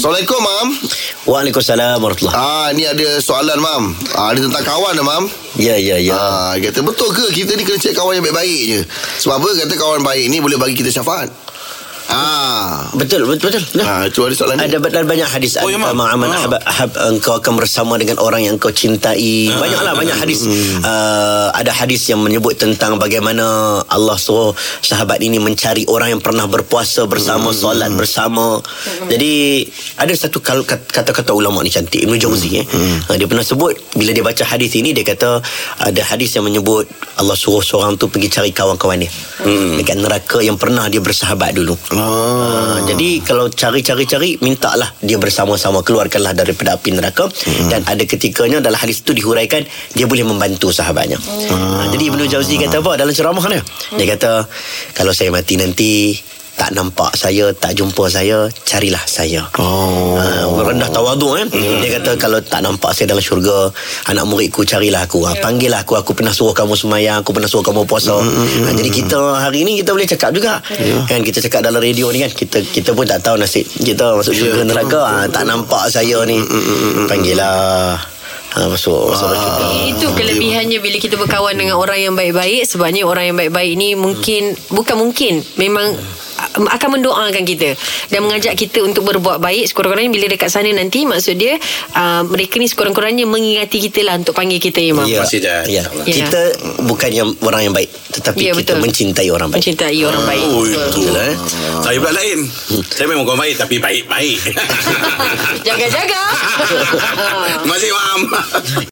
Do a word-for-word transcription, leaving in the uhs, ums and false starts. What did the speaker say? Assalamualaikum, Mam. Waalaikumsalam warahmatullahi. Ah, ni ada soalan, Mam. Ah, ada tentang kawan dah, Mam. Ya, ya, ya. Ah, kata betul ke kita ni kena cek kawan yang baik-baik je? Sebab apa kata kawan baik ni boleh bagi kita syafaat? Ah, betul, betul, betul. Nah. Ah, itu ada soalan. Ada, ada banyak hadis. Oh, ya, Mam. Aman ah. ahab, ahab, engkau akan bersama dengan orang yang kau cintai. Ah. Banyaklah banyak hadis. Hmm. Uh, ada hadis yang menyebut tentang bagaimana Allah suruh sahabat ini mencari orang yang pernah berpuasa bersama, hmm. solat bersama. Hmm. Jadi ada satu kata-kata ulama ni cantik, Ibn Jauzi. Hmm. Eh. Hmm. Dia pernah sebut bila dia baca hadis ini, dia kata ada hadis yang menyebut Allah suruh seorang tu pergi cari kawan-kawan dia hmm. dekat neraka yang pernah dia bersahabat dulu. Ah. Ha, jadi kalau cari-cari-cari, mintalah dia bersama-sama, keluarkanlah daripada api neraka. Hmm. Dan ada ketikanya dalam hadis itu dihuraikan dia boleh membantu sahabatnya. Hmm. Ha, jadi Ibn Jauzi kata apa dalam ceramah dia? Dia kata kalau saya mati nanti tak nampak saya, tak jumpa saya, carilah saya. Oh. Ha, rendah tawaduk kan. Hmm. Dia kata kalau tak nampak saya dalam syurga, anak muridku carilah aku. Ha, panggillah aku, aku pernah suruh kamu sembahyang, aku pernah suruh kamu puasa. Hmm. Ha, jadi kita hari ini kita boleh cakap juga. Yeah. Kan kita cakap dalam radio ni kan, kita kita pun tak tahu nasib kita masuk syurga yeah. neraka. Ha, tak nampak saya ni. Panggillah. Ha, masuk, masuk ah. Itu kelebihannya bila kita berkawan dengan orang yang baik-baik. Sebabnya orang yang baik-baik ni mungkin, bukan mungkin, memang akan mendoakan kita dan mengajak kita untuk berbuat baik. Sekurang-kurangnya bila dekat sana nanti, maksud dia uh, mereka ni sekurang-kurangnya mengingati kita lah untuk panggil kita imam. Ya, ya. ya. Kita bukan yang orang yang baik, tetapi ya, kita betul. mencintai orang baik. Mencintai orang baik. Oh, itu lah. Saya pula lain. Saya memang orang baik, tapi baik-baik. Jaga-jaga. Masih faham.